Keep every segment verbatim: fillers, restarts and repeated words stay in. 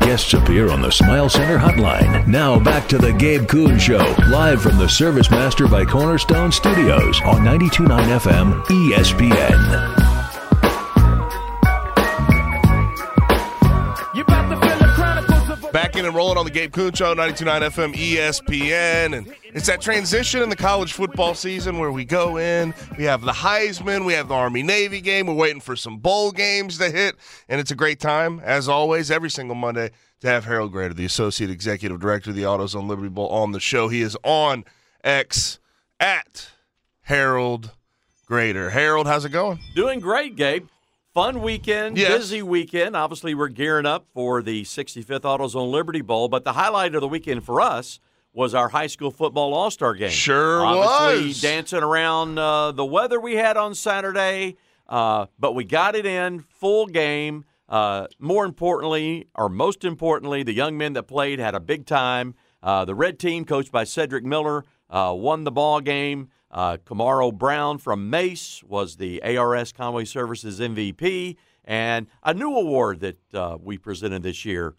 Guests appear on the Smile Center Hotline. Now back to the Gabe Kuhn Show, live from the Service Master by Cornerstone Studios on ninety-two point nine F M E S P N. Back in and rolling on the Gabe Kuhn Show, ninety-two point nine F M E S P N. And it's that transition in the college football season where we go in, we have the Heisman, we have the Army-Navy game, we're waiting for some bowl games to hit, and it's a great time, as always, every single Monday, to have Harold Graeter, the Associate Executive Director of the AutoZone Liberty Bowl, on the show. He is on X at Harold Graeter. Harold, how's it going? Doing great, Gabe. Fun weekend, yes. Busy weekend. Obviously, we're gearing up for the sixty-fifth AutoZone Liberty Bowl, but the highlight of the weekend for us was our high school football all-star game. Sure Obviously was. Dancing around uh, the weather we had on Saturday, uh, but we got it in, full game. Uh, more importantly, or most importantly, the young men that played had a big time. Uh, the red team, coached by Cedric Miller, uh, won the ball game. Uh, Kamaru Brown from M A H S was the A R S Conway Services M V P, and a new award that uh, we presented this year.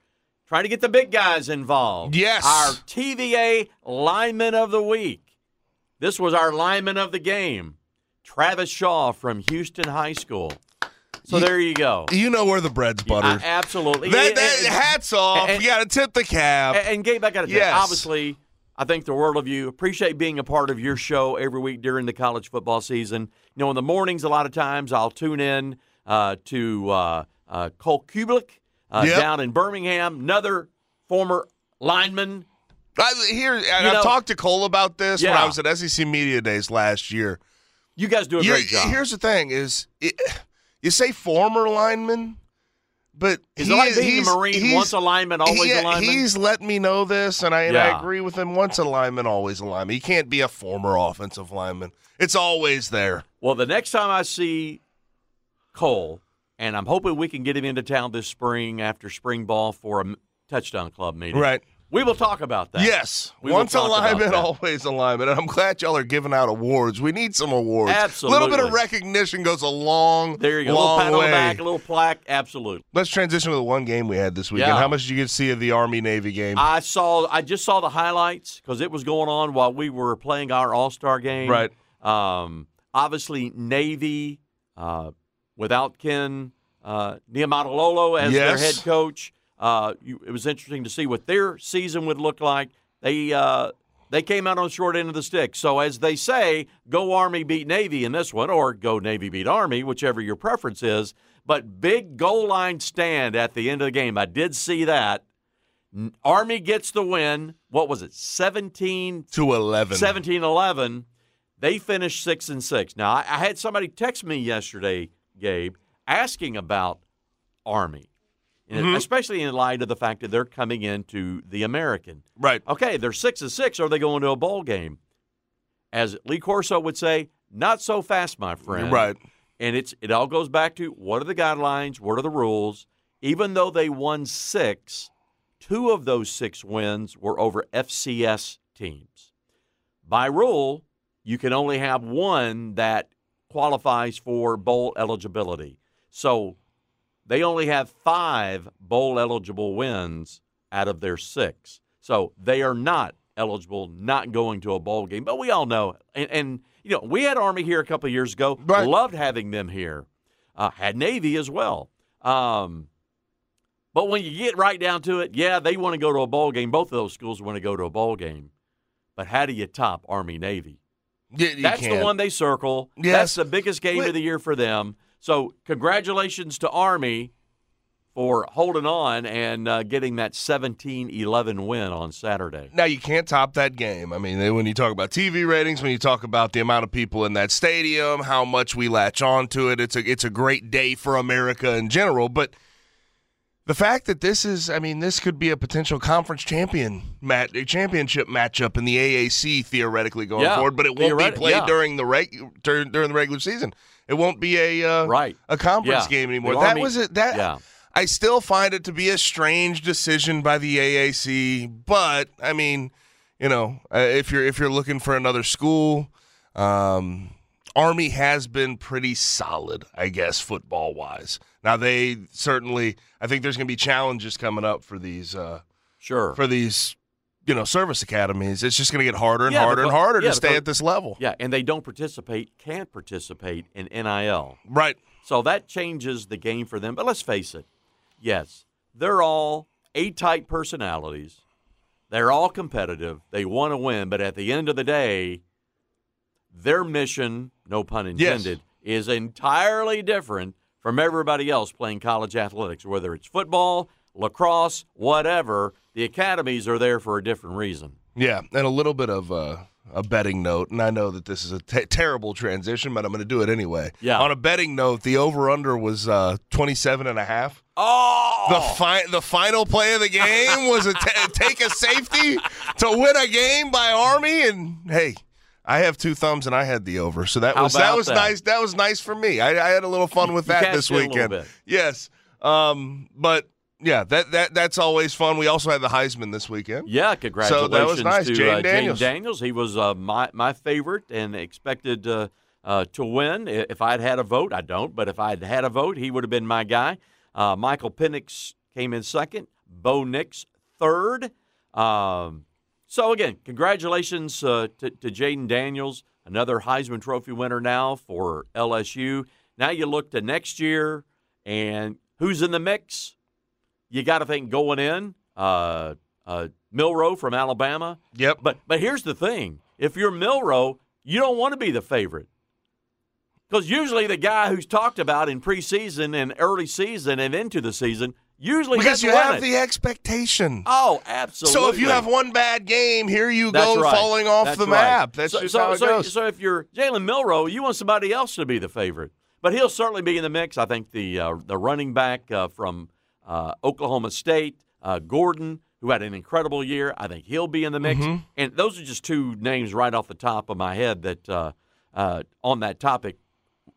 Trying to get the big guys involved. Yes. Our T V A Lineman of the Week. This was our Lineman of the Game, Travis Shaw from Houston High School. So you, there you go. You know where the bread's buttered. Yeah, absolutely. That, that, and, and, hats off. And, you got to tip the cap. And, and Gabe, I got to tell you, obviously, I think the world of you. Appreciate being a part of your show every week during the college football season. You know, in the mornings, a lot of times, I'll tune in uh, to uh, uh, Cole Kubrick. Uh, yep. Down in Birmingham, another former lineman. I, here, and you know, I've talked to Cole about this yeah. when I was at S E C Media Days last year. You guys do a You're, great job. Here's the thing is, it, you say former lineman, but is he, it like being a Marine, once a lineman, always he, a lineman? He's let me know this, and I, and yeah. I agree with him. Once a lineman, always a lineman. You can't be a former offensive lineman. It's always there. Well, the next time I see Cole, and I'm hoping we can get him into town this spring after spring ball for a touchdown club meeting. Right. We will talk about that. Yes. We Once a lineman, always a lineman. And I'm glad y'all are giving out awards. We need some awards. Absolutely. A little bit of recognition goes a long, there you go. long way. A little pat way. on the back, a little plaque. Absolutely. Let's transition to the one game we had this weekend. Yeah. How much did you get to see of the Army-Navy game? I saw. I just saw the highlights because it was going on while we were playing our All-Star game. Right. Um, obviously, Navy uh, – without Ken uh, Niumatalolo as yes. their head coach. Uh, you, it was interesting to see what their season would look like. They uh, they came out on the short end of the stick. So as they say, go Army beat Navy in this one, or go Navy beat Army, whichever your preference is. But big goal line stand at the end of the game. I did see that. Army gets the win. What was it, seventeen to eleven seventeen eleven They finished six and six Now, I, I had somebody text me yesterday, Gabe, asking about Army, mm-hmm. especially in light of the fact that they're coming into the American. Right. Okay, they're six and six. Are they going to a bowl game? As Lee Corso would say, not so fast, my friend. Right. And it's it all goes back to what are the guidelines, what are the rules. Even though they won six, two of those six wins were over F C S teams. By rule, you can only have one that qualifies for bowl eligibility. So they only have five bowl-eligible wins out of their six. So they are not eligible, not going to a bowl game. But we all know, and, and you know, we had Army here a couple of years ago. Right. Loved having them here. Uh, had Navy as well. Um, but when you get right down to it, yeah, they want to go to a bowl game. Both of those schools want to go to a bowl game. But how do you top Army-Navy? Yeah, that's can. the one they circle. Yes. That's the biggest game Wait. of the year for them. So congratulations to Army for holding on and uh, getting that seventeen eleven win on Saturday. Now, you can't top that game. I mean, when you talk about T V ratings, when you talk about the amount of people in that stadium, how much we latch on to it, it's a, it's a great day for America in general. But the fact that this is, I mean, this could be a potential conference champion mat- championship matchup in the A A C theoretically going yeah. forward, but it won't Theoretic- be played yeah. during the reg- during the regular season. It won't be a uh, right. a conference yeah. game anymore. The that Army, was it. That yeah. I still find it to be a strange decision by the A A C, but I mean, you know, uh, if you're if you're looking for another school, um, Army has been pretty solid, I guess, football wise. Now they certainly, I think there's going to be challenges coming up for these, uh, sure, for these, you know, service academies. It's just going to get harder and yeah, harder because, and harder yeah, to stay because, at this level. Yeah, and they don't participate, can't participate in N I L. Right. So that changes the game for them. But let's face it. Yes, they're all A-type personalities. They're all competitive. They want to win. But at the end of the day, their mission, no pun intended, yes. is entirely different from everybody else playing college athletics, whether it's football, lacrosse, whatever. The academies are there for a different reason. Yeah, and a little bit of uh, a betting note, and I know that this is a t- terrible transition, but I'm going to do it anyway. Yeah. On a betting note, the over-under was uh, twenty-seven and a half. Oh! The, fi- the final play of the game was a t- take a safety to win a game by Army, and hey, I have two thumbs, and I had the over, so that How was that was that? nice. That was nice for me. I, I had a little fun with you that this weekend. Yes, um, but yeah, that that that's always fun. We also had the Heisman this weekend. Yeah, congratulations so that was nice. to Jayden uh, Daniels. Daniels. He was uh, my my favorite and expected uh, uh, to win. If I'd had a vote, I don't, but if I'd had a vote, he would have been my guy. Uh, Michael Penix came in second. Bo Nix third. Um, So, again, congratulations uh, to, to Jayden Daniels, another Heisman Trophy winner now for L S U. Now you look to next year, and who's in the mix? You got to think going in, uh, uh, Milroe from Alabama. Yep. But but here's the thing. If you're Milroe, you don't want to be the favorite. Because usually the guy who's talked about in preseason and early season and into the season – Usually because you have it. the expectation. Oh, absolutely. So if you have one bad game, here you That's go right. falling off That's the right. map. That's so, just so, how it so, goes. So if you're Jalen Milroe, you want somebody else to be the favorite. But he'll certainly be in the mix. I think the uh, the running back uh, from uh, Oklahoma State, uh, Gordon, who had an incredible year, I think he'll be in the mix. Mm-hmm. And those are just two names right off the top of my head that uh, uh, on that topic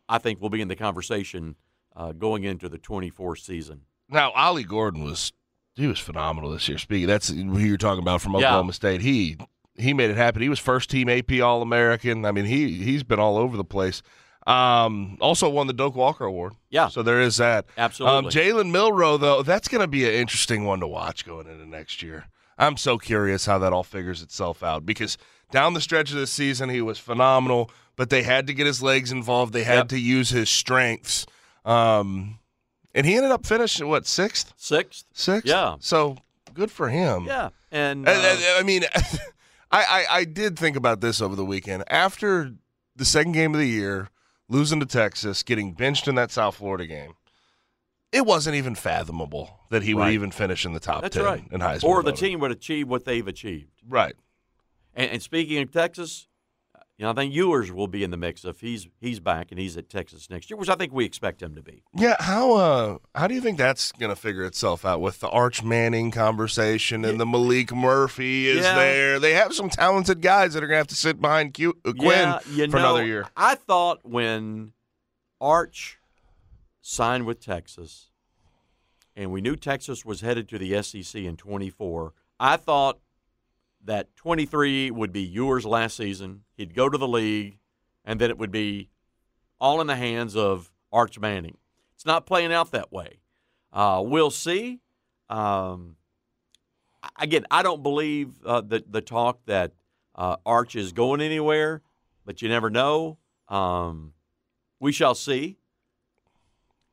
I think will be in the conversation uh, going into the twenty-four season. Now, Ollie Gordon was he was phenomenal this year. Speaking, that's who you're talking about from Oklahoma yeah. State. He he made it happen. He was first team A P All American. I mean, he he's been all over the place. Um, also won the Doak Walker Award. Yeah. So there is that. Absolutely. Um, Jalen Milroe, though, that's going to be an interesting one to watch going into next year. I'm so curious how that all figures itself out because down the stretch of the season he was phenomenal, but they had to get his legs involved. They had yep. to use his strengths. Um, And he ended up finishing, what, sixth? Sixth. Sixth? Yeah. So, good for him. Yeah. And uh, I, I mean, I, I, I did think about this over the weekend. After the second game of the year, losing to Texas, getting benched in that South Florida game, it wasn't even fathomable that he right. would even finish in the top That's ten right. in Heisman. Or the voting. Team would achieve what they've achieved. Right. And, and speaking of Texas, you know, I think Ewers will be in the mix if he's he's back and he's at Texas next year, which I think we expect him to be. Yeah, how uh, how do you think that's going to figure itself out with the Arch Manning conversation and yeah. the Malik Murphy is yeah. there? They have some talented guys that are going to have to sit behind Q- Quinn yeah, you for know, another year. I thought when Arch signed with Texas and we knew Texas was headed to the S E C in twenty-four, I thought that twenty-three would be Ewers last season. He'd go to the league, and then it would be all in the hands of Arch Manning. It's not playing out that way. Uh, we'll see. Um, again, I don't believe uh, the, the talk that uh, Arch is going anywhere. but you never know. Um, we shall see.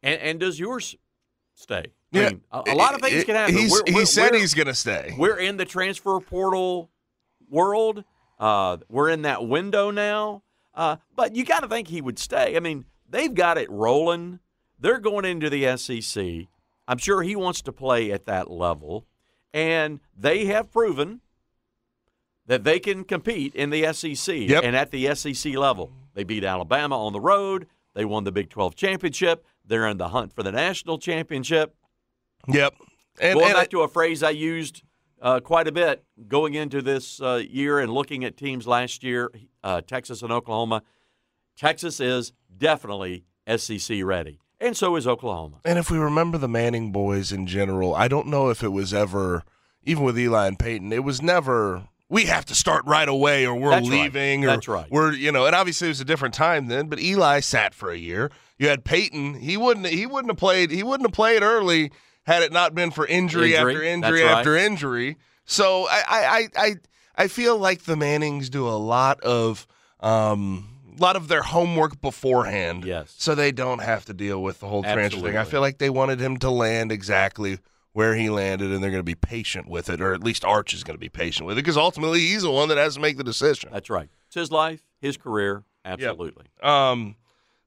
And, and does yours stay? I yeah, mean, a, a lot of things it, can happen. He's, we're, he we're, said we're, he's going to stay. We're in the transfer portal world. Uh, we're in that window now. Uh, but you got to think he would stay. I mean, they've got it rolling. They're going into the S E C. I'm sure he wants to play at that level. And they have proven that they can compete in the S E C yep. and at the S E C level. They beat Alabama on the road. They won the Big twelve championship. They're in the hunt for the national championship. Yep. And, going and back I, to a phrase I used uh, quite a bit going into this uh, year and looking at teams last year, uh, Texas and Oklahoma, Texas is definitely S E C ready, and so is Oklahoma. And if we remember the Manning boys in general, I don't know if it was ever, even with Eli and Peyton, it was never – we have to start right away or we're That's leaving. Right. Or That's right. We're, you know, and obviously it was a different time then, but Eli sat for a year. You had Peyton. He wouldn't he wouldn't have played he wouldn't have played early had it not been for injury, injury. after injury That's after right. injury. So I, I I I feel like the Mannings do a lot of um lot of their homework beforehand. Yes. So they don't have to deal with the whole Absolutely. transfer thing. I feel like they wanted him to land exactly where he landed, and they're going to be patient with it, or at least Arch is going to be patient with it, because ultimately he's the one that has to make the decision. That's right. It's his life, his career, absolutely. Yep. Um,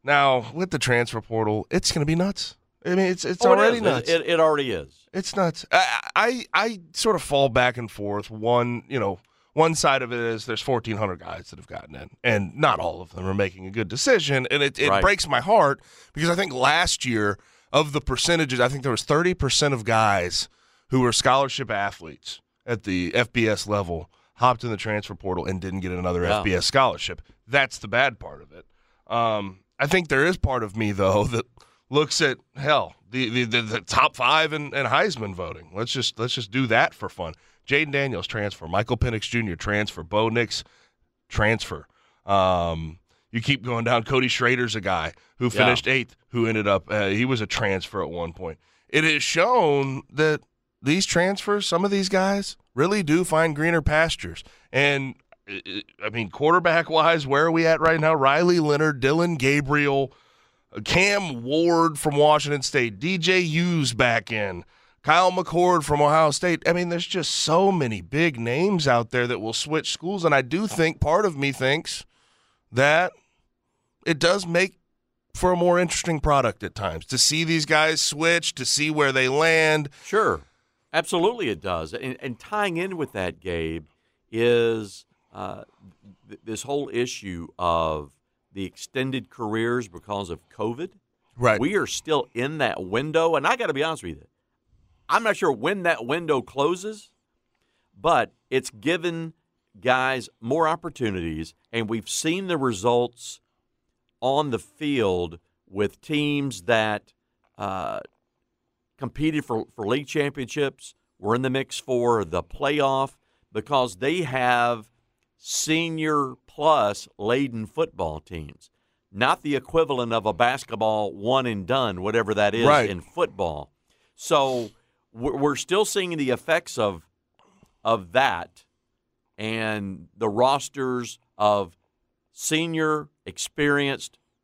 now, with the transfer portal, it's going to be nuts. I mean, it's it's oh, already it nuts. It, it, it already is. It's nuts. I, I I sort of fall back and forth. One, you know, one side of it is there's fourteen hundred guys that have gotten in, and not all of them are making a good decision, and it, it right. breaks my heart, because I think last year, of the percentages, I think there was thirty percent of guys who were scholarship athletes at the F B S level hopped in the transfer portal and didn't get another wow. F B S scholarship. That's the bad part of it. Um, I think there is part of me, though, that looks at, hell, the the, the, the top five in, in Heisman voting. Let's just let's just do that for fun. Jayden Daniels, transfer. Michael Penix Junior, transfer. Bo Nix, transfer. Um You keep going down. Cody Schrader's a guy who finished yeah. eighth, who ended up uh, – he was a transfer at one point. It is shown that these transfers, some of these guys, really do find greener pastures. And, I mean, quarterback-wise, where are we at right now? Riley Leonard, Dylan Gabriel, Cam Ward from Washington State, D J Hughes back in, Kyle McCord from Ohio State. I mean, there's just so many big names out there that will switch schools, and I do think part of me thinks that – it does make for a more interesting product at times, to see these guys switch, to see where they land. Sure. Absolutely it does. And, and tying in with that, Gabe, is uh, th- this whole issue of the extended careers because of COVID. Right. We are still in that window, and I got to be honest with you, I'm not sure when that window closes, but it's given guys more opportunities, and we've seen the results on the field with teams that uh, competed for, for league championships, were in the mix for the playoff, because they have senior-plus laden football teams, not the equivalent of a basketball one-and-done, whatever that is right. in football. So we're still seeing the effects of, of that, and the rosters of senior experienced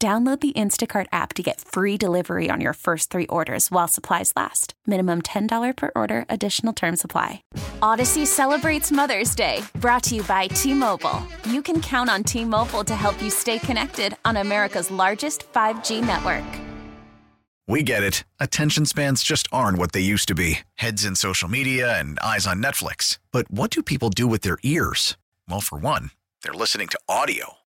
Download the Instacart app to get free delivery on your first three orders while supplies last. Minimum ten dollars per order. Additional terms apply. Odyssey celebrates Mother's Day. Brought to you by T-Mobile. You can count on T-Mobile to help you stay connected on America's largest five G network. We get it. Attention spans just aren't what they used to be. Heads in social media and eyes on Netflix. But what do people do with their ears? Well, for one, they're listening to audio.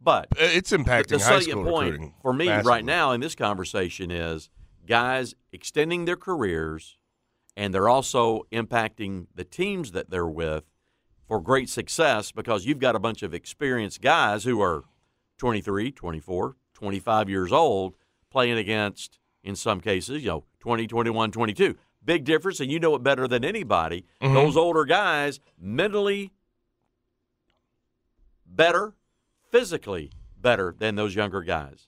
but it's impacting the high school point recruiting for me massively right now in this conversation is guys extending their careers, and they're also impacting the teams that they're with for great success because you've got a bunch of experienced guys who are twenty-three, twenty-four, twenty-five years old playing against, in some cases, you know, twenty, twenty-one, twenty-two. Big difference, and you know it better than anybody. Mm-hmm. Those older guys, mentally better, physically better than those younger guys.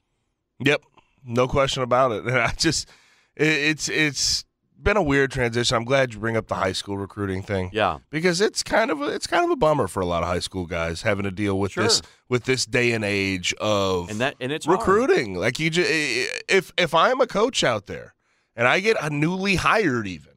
Yep, no question about it. And I just, it, it's it's been a weird transition. I'm glad you bring up the high school recruiting thing. Yeah, because it's kind of a, it's kind of a bummer for a lot of high school guys having to deal with sure. this with this day and age of and that and it's recruiting. Hard. Like you, just, if if I'm a coach out there. And I get a newly hired even,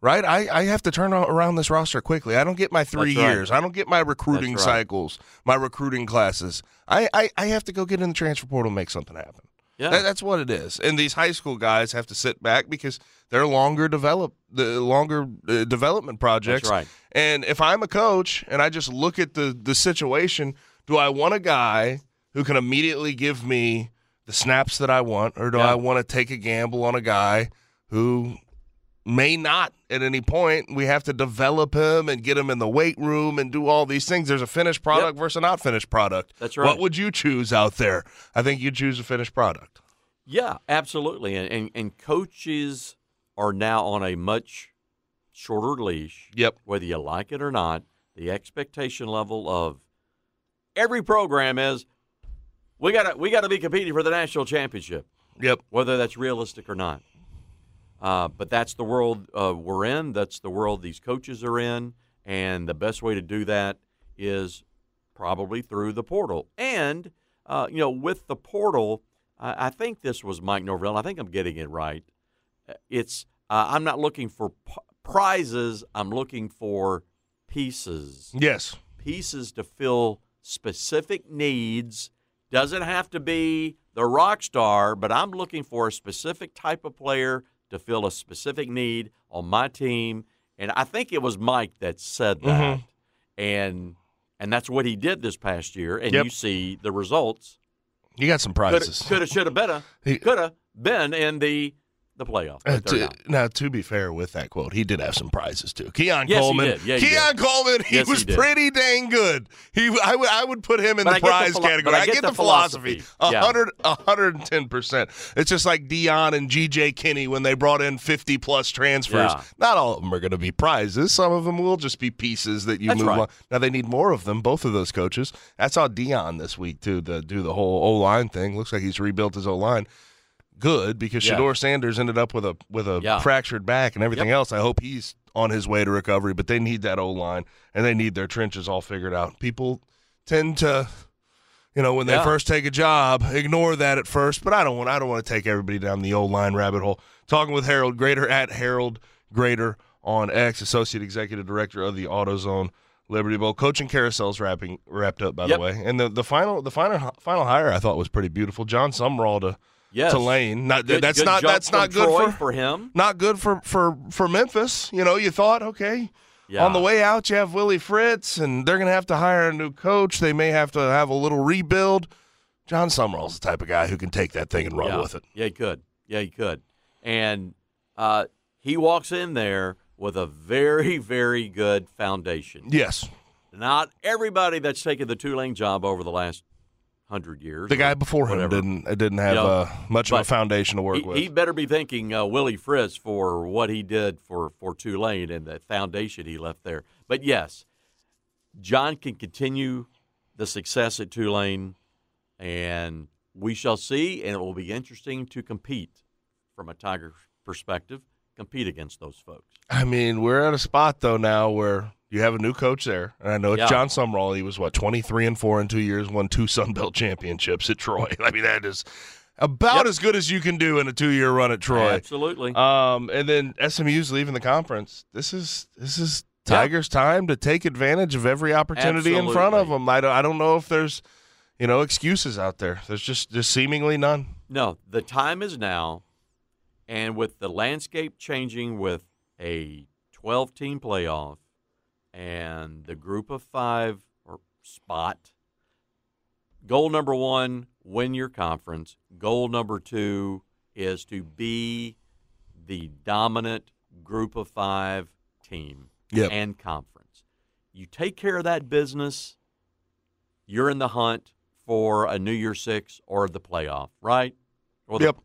right? I, I have to turn around this roster quickly. I don't get my three That's years. Right. I don't get my recruiting That's cycles, right. my recruiting classes. I, I, I have to go get in the transfer portal and make something happen. Yeah. That, that's what it is. And these high school guys have to sit back because they're longer develop the longer uh, development projects. That's right. And if I'm a coach and I just look at the the situation, do I want a guy who can immediately give me the snaps that I want, or do yeah. I want to take a gamble on a guy who may not at any point? We have to develop him and get him in the weight room and do all these things. There's a finished product yep. versus a not finished product. That's right. What would you choose out there? I think you choose a finished product. Yeah, absolutely. And, and and coaches are now on a much shorter leash. Yep. Whether you like it or not, the expectation level of every program is, We gotta we gotta be competing for the national championship. Yep. Whether that's realistic or not, uh, but that's the world uh, we're in. That's the world these coaches are in, and the best way to do that is probably through the portal. And uh, you know, with the portal, I, I think this was Mike Norvell. I think I'm getting it right. It's uh, I'm not looking for p- prizes. I'm looking for pieces. Yes. Pieces to fill specific needs. Doesn't have to be the rock star, but I'm looking for a specific type of player to fill a specific need on my team. And I think it was Mike that said that. Mm-hmm. And and that's what he did this past year. And yep. you see the results. You got some prizes. Coulda, shoulda, better. Coulda been in the the playoff. Uh, to, now, to be fair with that quote, he did have some prizes, too. Keon yes, Coleman. He did. Yeah, he Keon did. Coleman, he yes, was he pretty dang good. He, I, w- I would put him in but the I prize the philo- category. I, I get, get the, the philosophy. philosophy. Yeah. one hundred, one hundred ten percent. It's just like Dion and G J Kinney when they brought in fifty-plus transfers. Yeah. Not all of them are going to be prizes. Some of them will just be pieces that you That's move right. on. Now, they need more of them, both of those coaches. I saw Dion this week, too, to do the whole O-line thing. Looks like he's rebuilt his O-line. Good, because yeah. Shedeur Sanders ended up with a with a yeah. fractured back and everything yep. else. I hope he's on his way to recovery, but they need that O-line, and they need their trenches all figured out. People tend to, you know, when they yeah. first take a job, ignore that at first, but I don't want I don't want to take everybody down the O-line rabbit hole. Talking with Harold Graeter at Harold Graeter on X, Associate Executive Director of the AutoZone Liberty Bowl. Coaching carousel's wrapping, wrapped up, by yep. the way. And the, the final the final final hire I thought was pretty beautiful. John Sumrall to – Yes. to Lane. Not, good, that's, good not, that's not good Troy for, for him. Not good for, for, for Memphis. You know, you thought, okay, yeah. on the way out you have Willie Fritz, and they're going to have to hire a new coach. They may have to have a little rebuild. John Sumrall's the type of guy who can take that thing and run yeah. with it. Yeah, he could. Yeah, he could. And uh, he walks in there with a very, very good foundation. Yes. Not everybody that's taken the Tulane job over the last hundred years. The guy before whatever. him didn't didn't have you know, uh, much of a foundation to work he, with. He better be thanking uh, Willie Fritz for what he did for, for Tulane and the foundation he left there. But yes, John can continue the success at Tulane, and we shall see, and it will be interesting to compete from a Tiger perspective, compete against those folks. I mean, we're at a spot, though, now where you have a new coach there, and I know it's yeah. John Sumrall. He was, what, twenty-three and four in two years, won two Sun Belt championships at Troy. I mean, that is about yep. as good as you can do in a two-year run at Troy. Absolutely. Um, and then S M U's leaving the conference. This is this is Tigers' yeah. time to take advantage of every opportunity Absolutely. in front of them. I don't, I don't know if there's, you know, excuses out there. There's just, just seemingly none. No, the time is now, and with the landscape changing with a twelve-team playoff and the group of five or spot, goal number one, win your conference. Goal number two is to be the dominant group of five team yep. and conference. You take care of that business, you're in the hunt for a New Year's Six or the playoff, right? Or the, yep.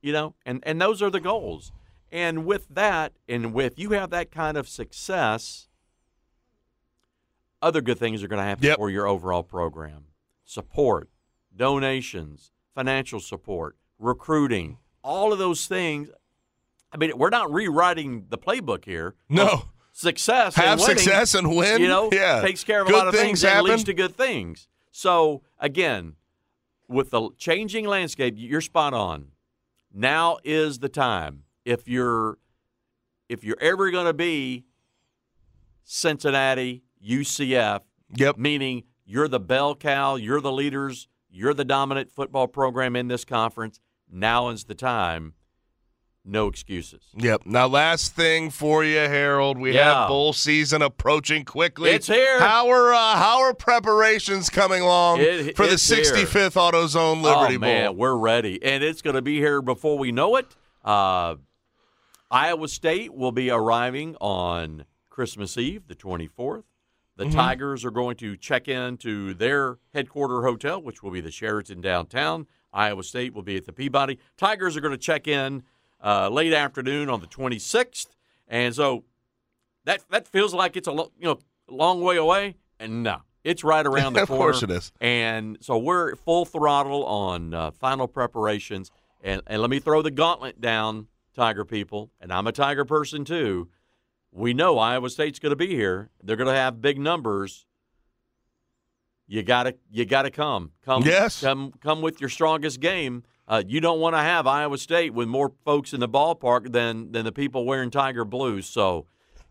You know, and, and those are the goals. And with that, and with you have that kind of success, other good things are going to happen yep. for your overall program. Support, donations, financial support, recruiting, all of those things. I mean, we're not rewriting the playbook here. No. Success have and winning. Have success and win. You know, yeah. takes care of good a lot of things, things and leads to good things. So, again, with the changing landscape, you're spot on. Now is the time. If you're if you're ever going to be Cincinnati, U C F, yep. meaning you're the bell cow, you're the leaders, you're the dominant football program in this conference, now is the time. No excuses. Yep. Now, last thing for you, Harold. We yeah. have bowl season approaching quickly. It's here. How are, uh, how are preparations coming along it, for the sixty-fifth here. AutoZone Liberty Bowl? Oh, man, Bowl? We're ready. And it's going to be here before we know it. Uh, Iowa State will be arriving on Christmas Eve, the twenty-fourth. The mm-hmm. Tigers are going to check in to their headquarter hotel, which will be the Sheraton downtown. Iowa State will be at the Peabody. Tigers are going to check in Uh, late afternoon on the twenty-sixth, and so that that feels like it's a lo- you know long way away, and no, it's right around the corner. Of course it is. And so we're full throttle on uh, final preparations, and, and let me throw the gauntlet down, Tiger people, and I'm a Tiger person too. We know Iowa State's going to be here. They're going to have big numbers. You gotta you gotta come come yes. come come with your strongest game. Uh, you don't want to have Iowa State with more folks in the ballpark than than the people wearing Tiger Blues. So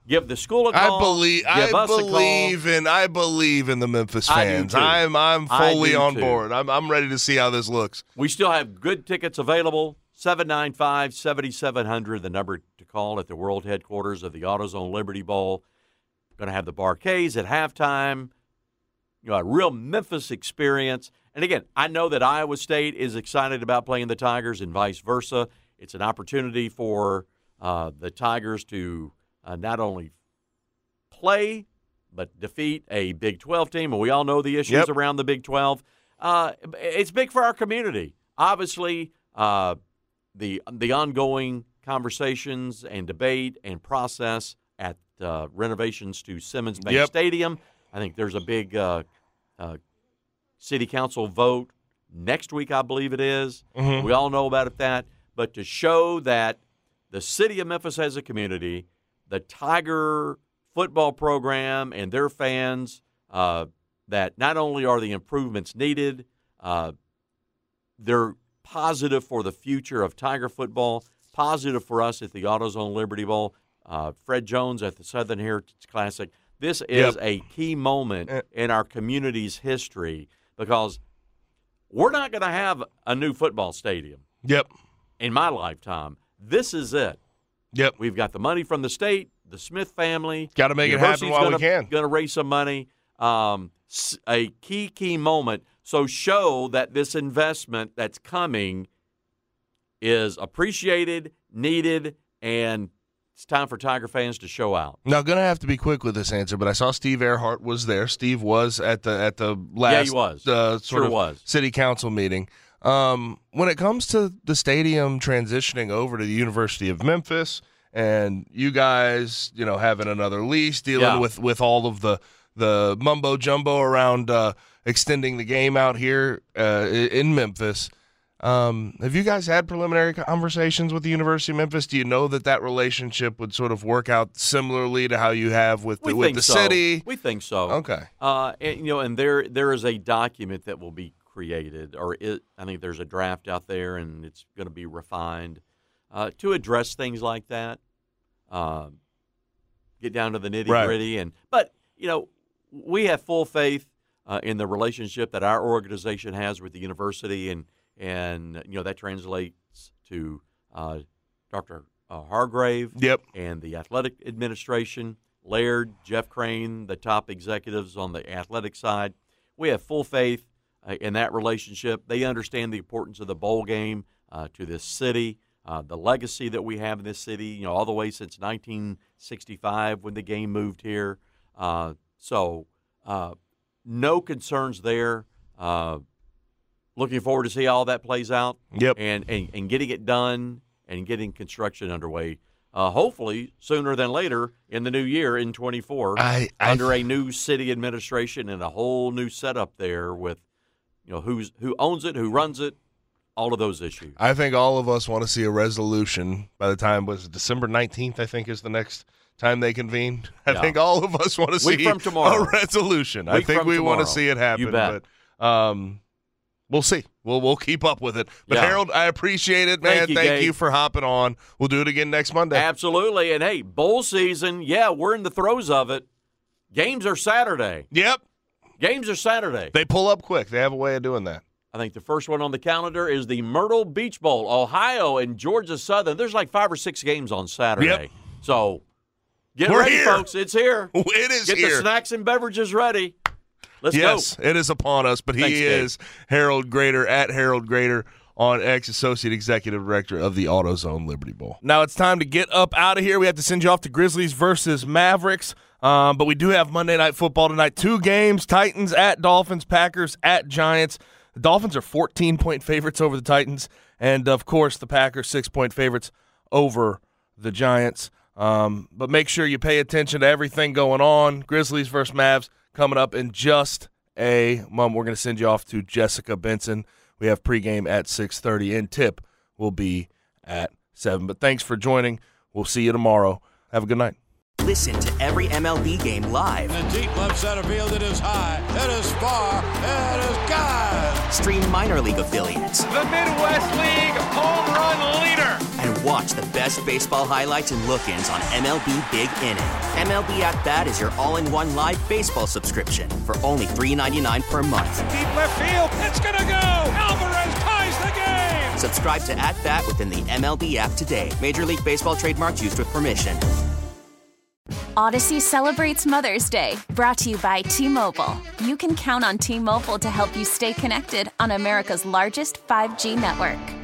give the school a call. I believe I believe in I believe in the Memphis fans. I'm I'm fully on board. I'm I'm ready to see how this looks. We still have good tickets available. seven nine five, seven seven zero zero, the number to call at the world headquarters of the AutoZone Liberty Bowl. Going to have the barcades at halftime. You know, a real Memphis experience. And, again, I know that Iowa State is excited about playing the Tigers and vice versa. It's an opportunity for uh, the Tigers to uh, not only play but defeat a Big twelve team, and we all know the issues yep. around the Big twelve. Uh, it's big for our community. Obviously, uh, the the ongoing conversations and debate and process at uh, renovations to Simmons Bank yep. Stadium, I think there's a big uh, uh City Council vote next week, I believe it is. Mm-hmm. We all know about it, that. But to show that the city of Memphis as a community, the Tiger football program and their fans, uh, that not only are the improvements needed, uh, they're positive for the future of Tiger football, positive for us at the AutoZone Liberty Bowl, uh, Fred Jones at the Southern Heritage Classic. This is yep. a key moment in our community's history, because we're not going to have a new football stadium Yep. in my lifetime. This is it. Yep. We've got the money from the state, the Smith family. Got to make it happen while gonna, we can. Going to raise some money. Um, a key, key moment. So show that this investment that's coming is appreciated, needed, and it's time for Tiger fans to show out. Now, going to have to be quick with this answer, but I saw Steve Earhart was there. Steve was at the at the last yeah, he was. Uh, sort sure of was. City Council meeting. Um, when it comes to the stadium transitioning over to the University of Memphis, and you guys, you know, having another lease, dealing yeah. with, with all of the the mumbo jumbo around uh, extending the game out here uh, in Memphis. Um, have you guys had preliminary conversations with the University of Memphis? Do you know that that relationship would sort of work out similarly to how you have with the, with the so. city? We think so. Okay. Uh, and, you know, and there there is a document that will be created, or it, I think there's a draft out there, and it's going to be refined uh, to address things like that. Uh, get down to the nitty right. gritty, and but you know, we have full faith uh, in the relationship that our organization has with the university, and. and you know that translates to uh, Doctor Uh, Hargrave, yep, and the athletic administration, Laird, Jeff Crane, the top executives on the athletic side. We have full faith uh, in that relationship. They understand the importance of the bowl game uh, to this city, uh, the legacy that we have in this city, you know, all the way since nineteen sixty-five when the game moved here. Uh, so uh, no concerns there. Uh, looking forward to see how all that plays out, yep, and, and, and getting it done and getting construction underway, uh, hopefully sooner than later in the new year in twenty-four, I, I, under a new city administration and a whole new setup there with, you know, who's who owns it, who runs it, all of those issues. I think all of us want to see a resolution by the time was December nineteenth, I think, is the next time they convene. I yeah. think all of us want to see from tomorrow. a resolution. Week I think we tomorrow. want to see it happen. You bet. But, um, We'll see. We'll we'll keep up with it. But, yeah. Harold, I appreciate it, man. Thank you, Thank you for hopping on. We'll do it again next Monday. Absolutely. And, hey, bowl season, yeah, we're in the throes of it. Games are Saturday. Yep. Games are Saturday. They pull up quick. They have a way of doing that. I think the first one on the calendar is the Myrtle Beach Bowl, Ohio and Georgia Southern. There's like five or six games on Saturday. Yep. So get we're ready, here. folks. It's here. It is get here. Get the snacks and beverages ready. Let's yes, go. It is upon us, but he Thanks, is Dave. Harold Graeter, at Harold Graeter on X, Associate Executive Director of the AutoZone Liberty Bowl. Now it's time to get up out of here. We have to send you off to Grizzlies versus Mavericks, um, but we do have Monday Night Football tonight. Two games, Titans at Dolphins, Packers at Giants. The Dolphins are fourteen-point favorites over the Titans, and, of course, the Packers six-point favorites over the Giants. Um, but make sure you pay attention to everything going on. Grizzlies versus Mavs. Coming up in just a moment, we're going to send you off to Jessica Benson. We have pregame at six thirty, and tip will be at seven. But thanks for joining. We'll see you tomorrow. Have a good night. Listen to every M L B game live. In the deep left center field, it is high, it is far, it is gone. Stream minor league affiliates. The Midwest League home run leader. And watch the best baseball highlights and look-ins on M L B Big Inning. M L B At Bat is your all-in-one live baseball subscription for only three dollars and ninety-nine cents per month. Deep left field, it's gonna go! Alvarez ties the game! Subscribe to At Bat within the M L B app today. Major League Baseball trademarks used with permission. Odyssey celebrates Mother's Day, brought to you by T-Mobile. You can count on T-Mobile to help you stay connected on America's largest five G network.